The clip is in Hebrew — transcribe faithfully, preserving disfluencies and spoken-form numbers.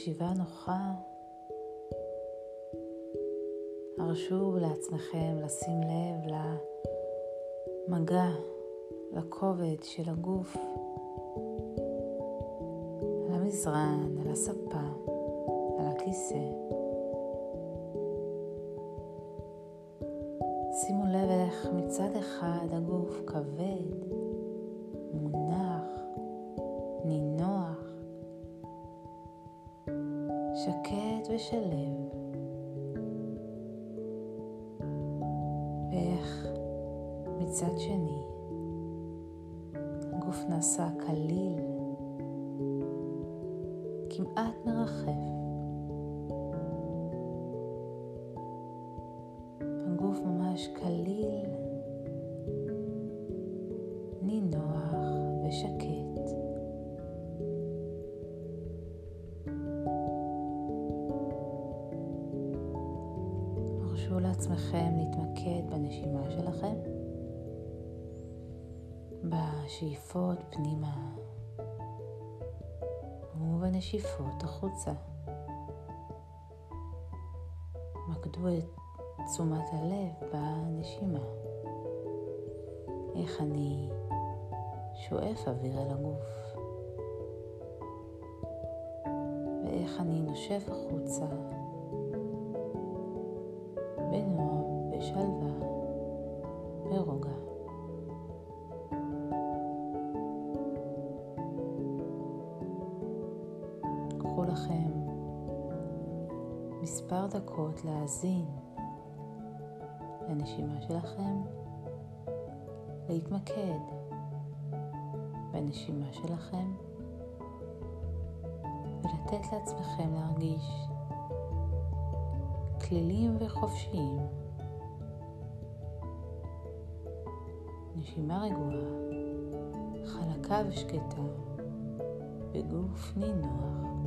ישיבה נוחה. הרשו לעצמכם לשים לב למגע, לכובד של הגוף, על המזרן, על הספה, על הכיסא. שימו לב איך מצד אחד הגוף כבד, מונח, נינוח, שקט ושלם. ואיך מצד שני הגוף נעשה קליל, כמעט מרחף. הגוף ממש קליל, נינוח ושקט. הרשו לעצמכם להתמקד בנשימה שלכם, בשאיפות פנימה ובנשיפות החוצה. מקדו את תשומת הלב בנשימה. איך אני שואף אוויר אל הגוף, ואיך אני נושף החוצה בנועם, בשלווה, ברוגע. קחו לכם מספר דקות להאזין לנשימה שלכם, להתמקד בנשימה שלכם ולתת לעצמכם להרגיש כלילים וחופשיים. נשימה רגועה, חלקה ושקטה, בגוף נינוח.